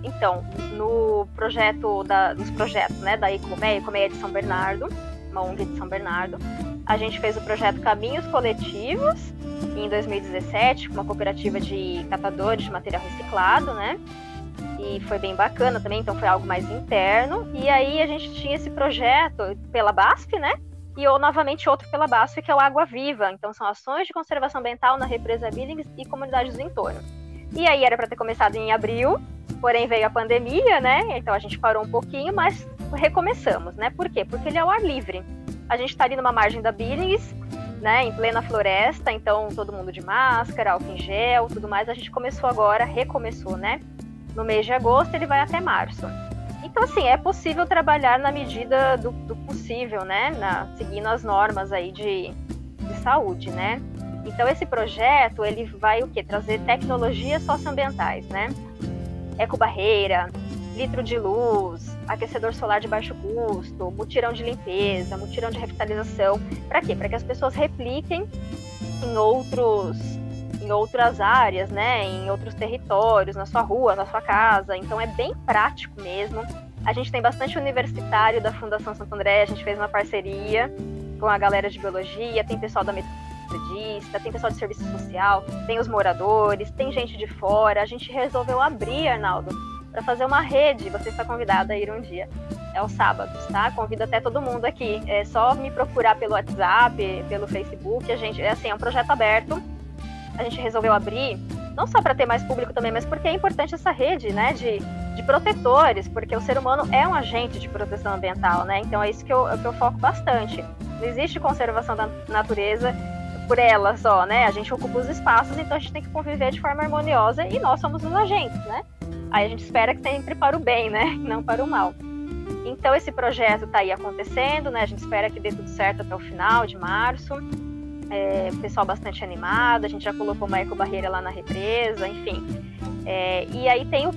então, no projeto, da, nos projetos né, da Ecoméia, Ecoméia de São Bernardo, uma ONG de São Bernardo, a gente fez o projeto Caminhos Coletivos, em dois mil e dezessete, com uma cooperativa de catadores de material reciclado, né? E foi bem bacana também, então foi algo mais interno. E aí a gente tinha esse projeto pela B A S F, né? E ou, novamente outro pela B A S F, que é o Água Viva. Então são ações de conservação ambiental na Represa Billings e comunidades do entorno. E aí era para ter começado em abril, porém veio a pandemia, né? Então a gente parou um pouquinho, mas recomeçamos, né? Por quê? Porque ele é ao ar livre. A gente está ali numa margem da Billings, né, em plena floresta, então todo mundo de máscara, álcool em gel, tudo mais. A gente começou agora, recomeçou, né? No mês de agosto, ele vai até março. Então, assim, é possível trabalhar na medida do, do possível, né? Na, seguindo as normas aí de, de saúde, né? Então, esse projeto, ele vai o quê? Trazer tecnologias socioambientais, né? Eco-barreira, litro de luz, aquecedor solar de baixo custo, mutirão de limpeza, mutirão de revitalização. Para quê? Para que as pessoas repliquem em, outros, em outras áreas, né? Em outros territórios, na sua rua, na sua casa. Então é bem prático mesmo. A gente tem bastante universitário da Fundação Santa André, a gente fez uma parceria com a galera de biologia, tem pessoal da metodista, tem pessoal de serviço social, tem os moradores, tem gente de fora. A gente resolveu abrir, Arnaldo, para fazer uma rede. Você está convidada a ir um dia, é aos sábados, tá? Convido até todo mundo aqui, é só me procurar pelo WhatsApp, pelo Facebook. A gente, é assim, é um projeto aberto, a gente resolveu abrir, não só para ter mais público também, mas porque é importante essa rede, né, de, de protetores, porque o ser humano é um agente de proteção ambiental, né, então é isso que eu, que eu foco bastante. Não existe conservação da natureza por ela só, né, a gente ocupa os espaços, então a gente tem que conviver de forma harmoniosa e nós somos os agentes, né. Aí a gente espera que sempre para o bem, né? Não para o mal. Então esse projeto está aí acontecendo, né? A gente espera que dê tudo certo até o final de março. É, pessoal bastante animado, a gente já colocou uma ecobarreira lá na represa, enfim. É, e aí tem o,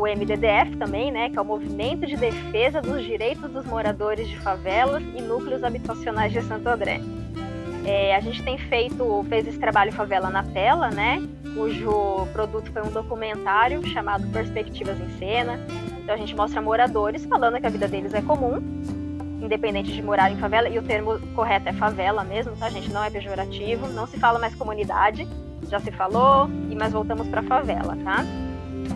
o M D D F também, né? Que é o Movimento de Defesa dos Direitos dos Moradores de Favelas e Núcleos Habitacionais de Santo André. É, a gente tem feito, fez esse trabalho Favela na Tela, né? Cujo produto foi um documentário chamado Perspectivas em Cena. Então a gente mostra moradores falando que a vida deles é comum, independente de morar em favela, e o termo correto é favela mesmo, tá gente? Não é pejorativo, não se fala mais comunidade, já se falou, mas voltamos pra favela, tá?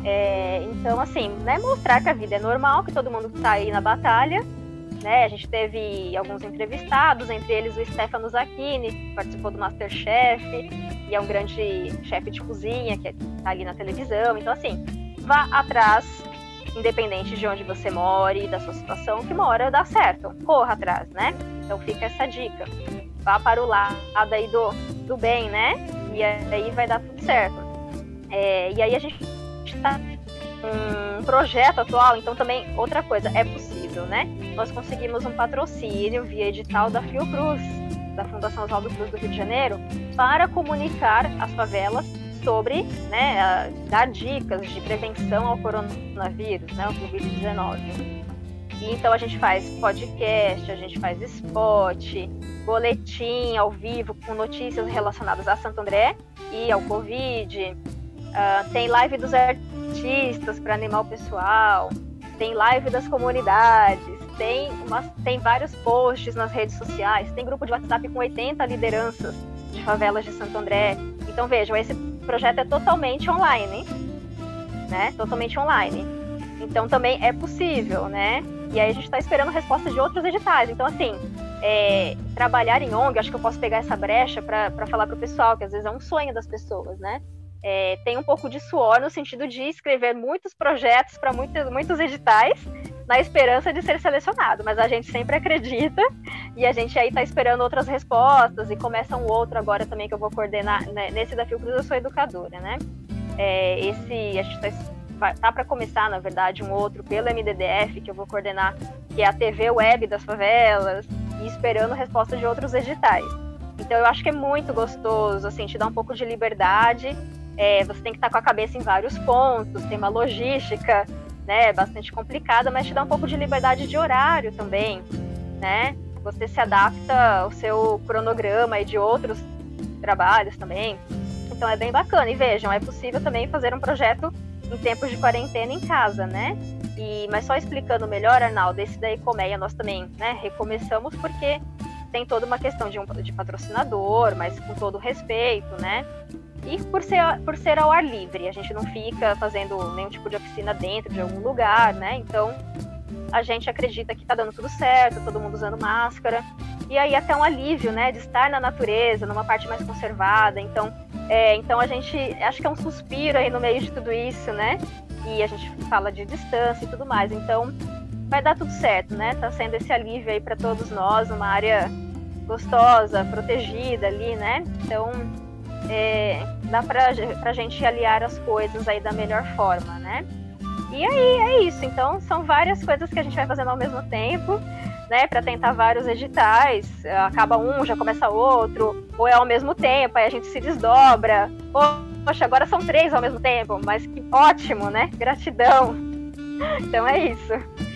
É, então assim, né, mostrar que a vida é normal, que todo mundo tá aí na batalha, né? A gente teve alguns entrevistados, entre eles o Stefano Zacchini, que participou do MasterChef e é um grande chefe de cozinha que está ali na televisão. Então assim, vá atrás, independente de onde você more, da sua situação, que uma hora dá certo, corra atrás, né? Então fica essa dica, vá para o lado aí do, do bem, né? E aí vai dar tudo certo. É, e aí a gente está um projeto atual, então também outra coisa, é possível, né? Nós conseguimos um patrocínio via edital da Fiocruz, da Fundação Oswaldo Cruz do Rio de Janeiro, para comunicar as favelas sobre, né, a, dar dicas de prevenção ao coronavírus, né, o covid dezenove. E então a gente faz podcast, a gente faz spot, boletim ao vivo com notícias relacionadas a Santo André e ao Covid. Uh, tem live dos artistas para animar o pessoal, tem live das comunidades, tem, umas, tem vários posts nas redes sociais, tem grupo de WhatsApp com oitenta lideranças de favelas de Santo André. Então vejam, esse projeto é totalmente online, né? Totalmente online. Então também é possível, né? E aí a gente está esperando respostas de outros editais. Então assim, é, trabalhar em O N G, acho que eu posso pegar essa brecha para falar para o pessoal, que às vezes é um sonho das pessoas, né? É, tem um pouco de suor no sentido de escrever muitos projetos para muitos, muitos editais na esperança de ser selecionado, mas a gente sempre acredita e a gente aí está esperando outras respostas e começa um outro agora também que eu vou coordenar, né, nesse da Fiocruz. Eu sou educadora, né? É, esse, a gente está tá para começar, na verdade, um outro pelo M D D F que eu vou coordenar, que é a T V Web das Favelas, e esperando respostas de outros editais. Então eu acho que é muito gostoso, assim, te dá um pouco de liberdade. É, você tem que estar com a cabeça em vários pontos, tem uma logística, né, bastante complicada, mas te dá um pouco de liberdade de horário também, né? Você se adapta ao seu cronograma e de outros trabalhos também. Então é bem bacana. E vejam, é possível também fazer um projeto em tempos de quarentena em casa, né? E, mas só explicando melhor, Arnaldo, esse da Ecoméia nós também, né, recomeçamos porque tem toda uma questão de, um, de patrocinador, mas com todo respeito, né? E por ser, por ser ao ar livre, a gente não fica fazendo nenhum tipo de oficina dentro de algum lugar, né? Então, a gente acredita que tá dando tudo certo, todo mundo usando máscara. E aí até um alívio, né? De estar na natureza, numa parte mais conservada. Então, é, então a gente, acho que é um suspiro aí no meio de tudo isso, né? E a gente fala de distância e tudo mais. Então, vai dar tudo certo, né? Tá sendo esse alívio aí para todos nós, uma área gostosa, protegida ali, né? Então... É, dá pra, pra gente aliar as coisas aí da melhor forma, né? E aí, é isso. Então, são várias coisas que a gente vai fazendo ao mesmo tempo, né? Pra tentar vários editais. Acaba um, já começa outro. Ou é ao mesmo tempo, aí a gente se desdobra. Poxa, agora são três ao mesmo tempo. Mas que ótimo, né? Gratidão. Então, é isso.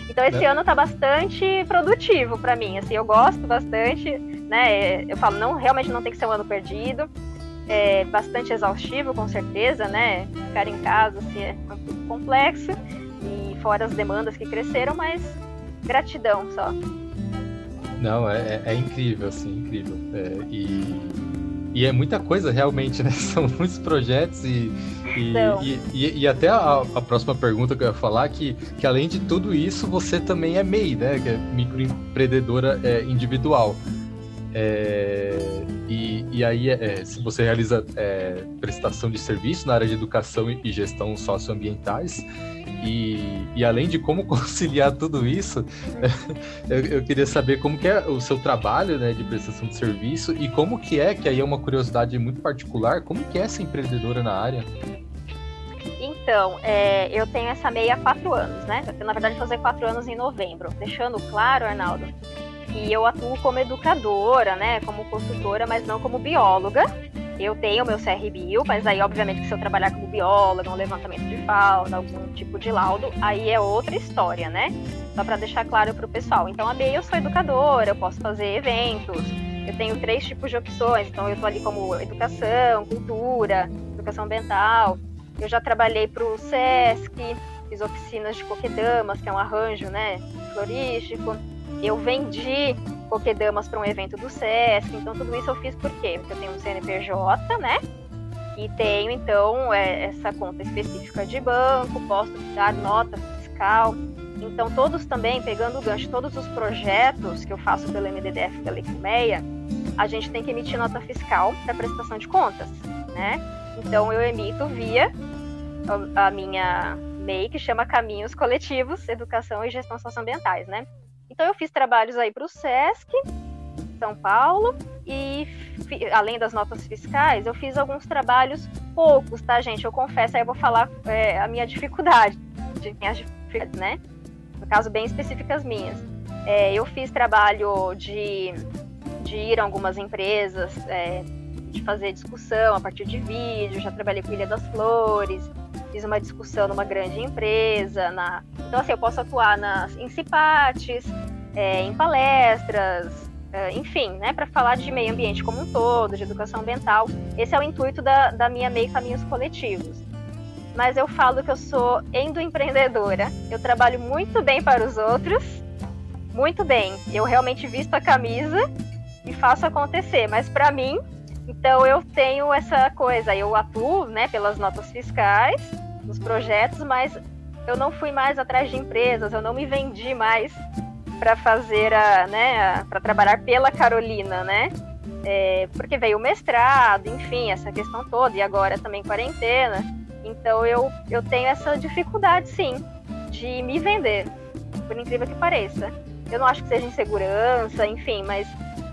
Então, esse é. ano tá bastante produtivo pra mim. Assim, eu gosto bastante, né? Eu falo, não, realmente não tem que ser um ano perdido. É bastante exaustivo, com certeza, né? Ficar em casa, assim, é um pouco complexo, e fora as demandas que cresceram, mas gratidão só. Não, é, é incrível, assim, incrível. É, e, e é muita coisa, realmente, né? São muitos projetos e, e, e, e, e até a, a próxima pergunta que eu ia falar, que, que além de tudo isso, você também é M E I, né? Que é microempreendedora é, individual. É... E, e aí, é, se você realiza é, prestação de serviço na área de educação e gestão socioambientais, e, e além de como conciliar tudo isso, eu, eu queria saber como que é o seu trabalho, né, de prestação de serviço, e como que é, que aí é uma curiosidade muito particular, como que é ser empreendedora na área? Então, é, eu tenho essa M E I há quatro anos, né? Eu tenho, na verdade, fazer quatro anos em novembro. Deixando claro, Arnaldo, e eu atuo como educadora, né, como consultora, mas não como bióloga. Eu tenho o meu C R Bio, mas aí, obviamente, que se eu trabalhar como bióloga, um levantamento de fauna, algum tipo de laudo, aí é outra história, né? Só para deixar claro para o pessoal. Então, a M E I, eu sou educadora, eu posso fazer eventos, eu tenho três tipos de opções. Então, eu tô ali como educação, cultura, educação ambiental. Eu já trabalhei para o SESC, fiz oficinas de Coquedamas, que é um arranjo, né, florístico. Eu vendi Coquedamas para um evento do SESC, então tudo isso eu fiz por quê? Porque eu tenho um C N P J, né? E tenho, então, é, essa conta específica de banco, posso dar nota fiscal. Então, todos também, pegando o gancho, todos os projetos que eu faço pelo M D D F e pela Ecoméia, a gente tem que emitir nota fiscal para prestação de contas, né? Então, eu emito via a minha M E I, que chama Caminhos Coletivos, Educação e Gestão Socioambientais, né? Então, eu fiz trabalhos aí para o SESC, São Paulo, e fi, além das notas fiscais, eu fiz alguns trabalhos poucos, tá, gente? Eu confesso, aí eu vou falar é, a minha dificuldade, minhas dificuldades, né? No caso, bem específicas minhas. É, eu fiz trabalho de, de ir a algumas empresas, é, de fazer discussão a partir de vídeo, já trabalhei com Ilha das Flores, fiz uma discussão numa grande empresa, na... então assim, eu posso atuar nas... em cipates, é, em palestras, é, enfim, né, para falar de meio ambiente como um todo, de educação ambiental. Esse é o intuito da, da minha M E I Caminhos Coletivos. Mas eu falo que eu sou endoempreendedora, eu trabalho muito bem para os outros, muito bem, eu realmente visto a camisa e faço acontecer, mas para mim, então eu tenho essa coisa, eu atuo, né, pelas notas fiscais, nos projetos, mas eu não fui mais atrás de empresas, eu não me vendi mais para fazer a, né, para trabalhar pela Carolina, né? É, porque veio o mestrado, enfim, essa questão toda, e agora também quarentena. Então eu, eu tenho essa dificuldade, sim, de me vender, por incrível que pareça. Eu não acho que seja insegurança, enfim, mas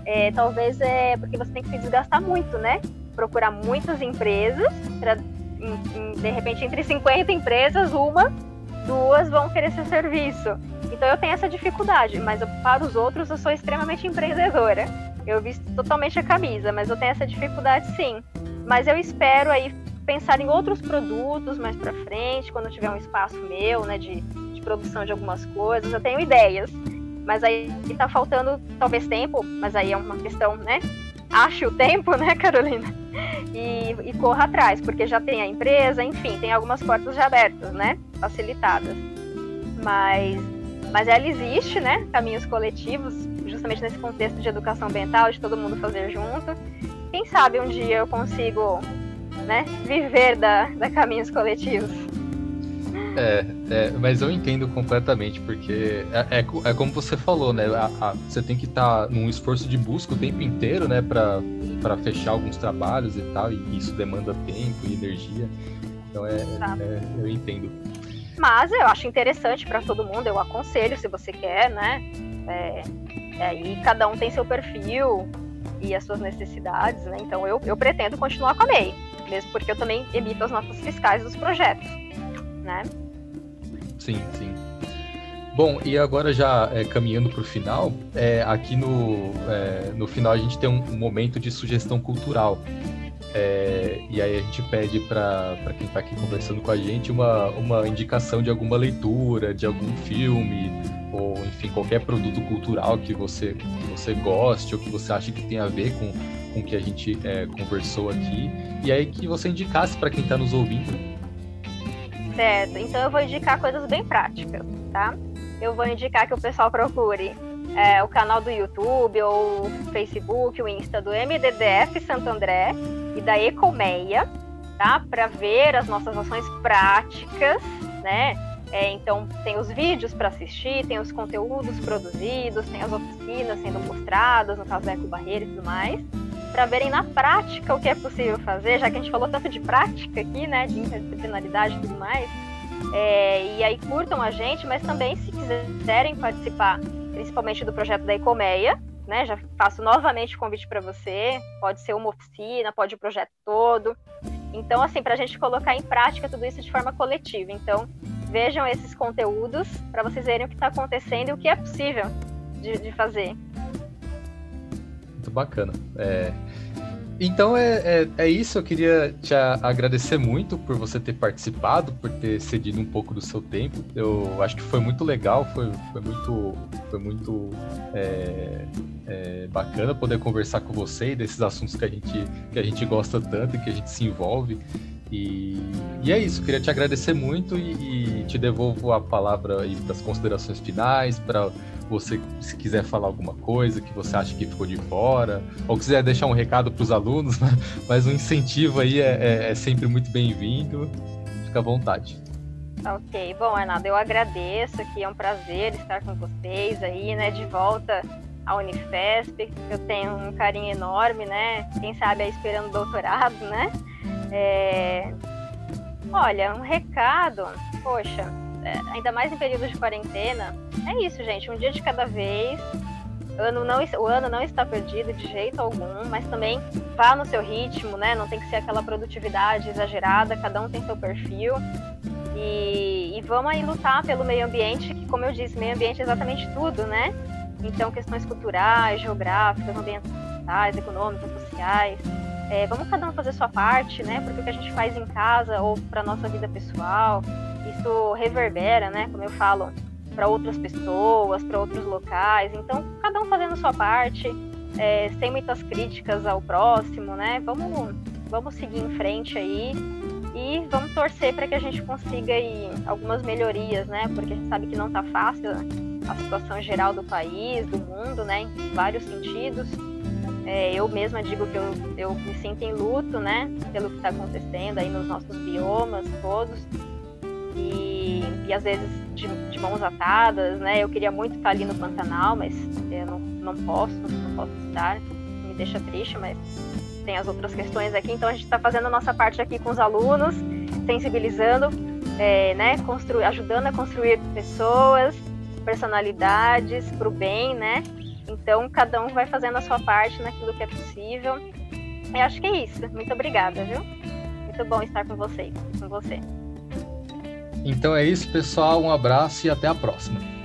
é, talvez é porque você tem que se desgastar muito, né? Procurar muitas empresas, pra, em, em, de repente entre cinquenta empresas, uma, duas vão querer seu serviço. Então eu tenho essa dificuldade, mas eu, para os outros eu sou extremamente empreendedora. Eu visto totalmente a camisa, mas eu tenho essa dificuldade, sim. Mas eu espero aí pensar em outros produtos mais para frente, quando eu tiver um espaço meu, né, de, de produção de algumas coisas. Eu tenho ideias, mas aí tá faltando talvez tempo, mas aí é uma questão, né? Ache o tempo, né, Carolina? E, e corra atrás, porque já tem a empresa, enfim, tem algumas portas já abertas, né? Facilitadas. Mas, mas ela existe, né? Caminhos coletivos, justamente nesse contexto de educação ambiental, de todo mundo fazer junto. Quem sabe um dia eu consigo, né, viver da, da Caminhos Coletivos. É, é, mas eu entendo completamente, porque é, é, é como você falou, né? A, a, você tem que estar tá num esforço de busca o tempo inteiro, né? Pra, pra fechar alguns trabalhos e tal, e isso demanda tempo e energia. Então, é, tá. é eu entendo. Mas eu acho interessante para todo mundo, eu aconselho se você quer, né? É, é, e cada um tem seu perfil e as suas necessidades, né? Então, eu, eu pretendo continuar com a M E I, mesmo porque eu também emito as notas fiscais dos projetos, né? Sim, sim. Bom, e agora já é, caminhando para o final, é, aqui no, é, no final a gente tem um momento de sugestão cultural. É, e aí a gente pede para quem está aqui conversando com a gente uma, uma indicação de alguma leitura, de algum filme, ou enfim, qualquer produto cultural que você, que você goste ou que você acha que tem a ver com com o que a gente é, conversou aqui. E aí que você indicasse para quem está nos ouvindo. Certo, então eu vou indicar coisas bem práticas, tá? Eu vou indicar que o pessoal procure é, o canal do YouTube ou o Facebook, o Insta do M D D F Santo André e da Ecoméia, tá? Para ver as nossas ações práticas, né? É, então tem os vídeos para assistir, tem os conteúdos produzidos, tem as oficinas sendo mostradas, no caso da Eco-barreira e tudo mais, para verem na prática o que é possível fazer, já que a gente falou tanto de prática aqui, né, de interdisciplinaridade e tudo mais. É, e aí curtam a gente, mas também se quiserem participar, principalmente do projeto da Ecoméia, né, já faço novamente o convite para você, pode ser uma oficina, pode o projeto todo. Então, assim, para a gente colocar em prática tudo isso de forma coletiva. Então, vejam esses conteúdos para vocês verem o que está acontecendo e o que é possível de, de fazer. Bacana. É... Então é, é, é isso, eu queria te agradecer muito por você ter participado, por ter cedido um pouco do seu tempo. Eu acho que foi muito legal, foi, foi muito, foi muito é, é, bacana poder conversar com você e desses assuntos que a gente, que a gente gosta tanto e que a gente se envolve. E, e é isso, queria te agradecer muito e, e te devolvo a palavra aí para as considerações finais, para você, se quiser falar alguma coisa que você acha que ficou de fora, ou quiser deixar um recado para os alunos, mas um incentivo aí é, é, é sempre muito bem-vindo, fica à vontade. Ok, bom, Arnaldo, eu agradeço, que é um prazer estar com vocês aí, né, de volta à Unifesp, eu tenho um carinho enorme, né, quem sabe aí esperando o doutorado, né. É... Olha, um recado, poxa, ainda mais em período de quarentena, é isso, gente, um dia de cada vez, ano não, o ano não está perdido de jeito algum, mas também vá no seu ritmo, né? Não tem que ser aquela produtividade exagerada, cada um tem seu perfil, e, e vamos aí lutar pelo meio ambiente, que como eu disse, meio ambiente é exatamente tudo, né? Então questões culturais, geográficas, ambientais, econômicas, sociais... É, vamos cada um fazer sua parte, né? Porque o que a gente faz em casa ou para a nossa vida pessoal, isso reverbera, né? Como eu falo, para outras pessoas, para outros locais. Então, cada um fazendo sua parte, é, sem muitas críticas ao próximo, né? Vamos, vamos seguir em frente aí e vamos torcer para que a gente consiga aí algumas melhorias, né? Porque a gente sabe que não está fácil a situação geral do país, do mundo, né? Em vários sentidos. É, eu mesma digo que eu, eu me sinto em luto, né, pelo que está acontecendo aí nos nossos biomas todos, e, e às vezes de, de mãos atadas, né? Eu queria muito estar ali no Pantanal, mas eu não, não posso, não posso estar. Me deixa triste, mas tem as outras questões aqui. Então a gente está fazendo a nossa parte aqui com os alunos, sensibilizando, é, né? Constru- ajudando a construir pessoas, personalidades para o bem, né? Então cada um vai fazendo a sua parte naquilo que é possível. Eu acho que é isso. Muito obrigada, viu? Muito bom estar com vocês, com você. Então é isso, pessoal. Um abraço e até a próxima.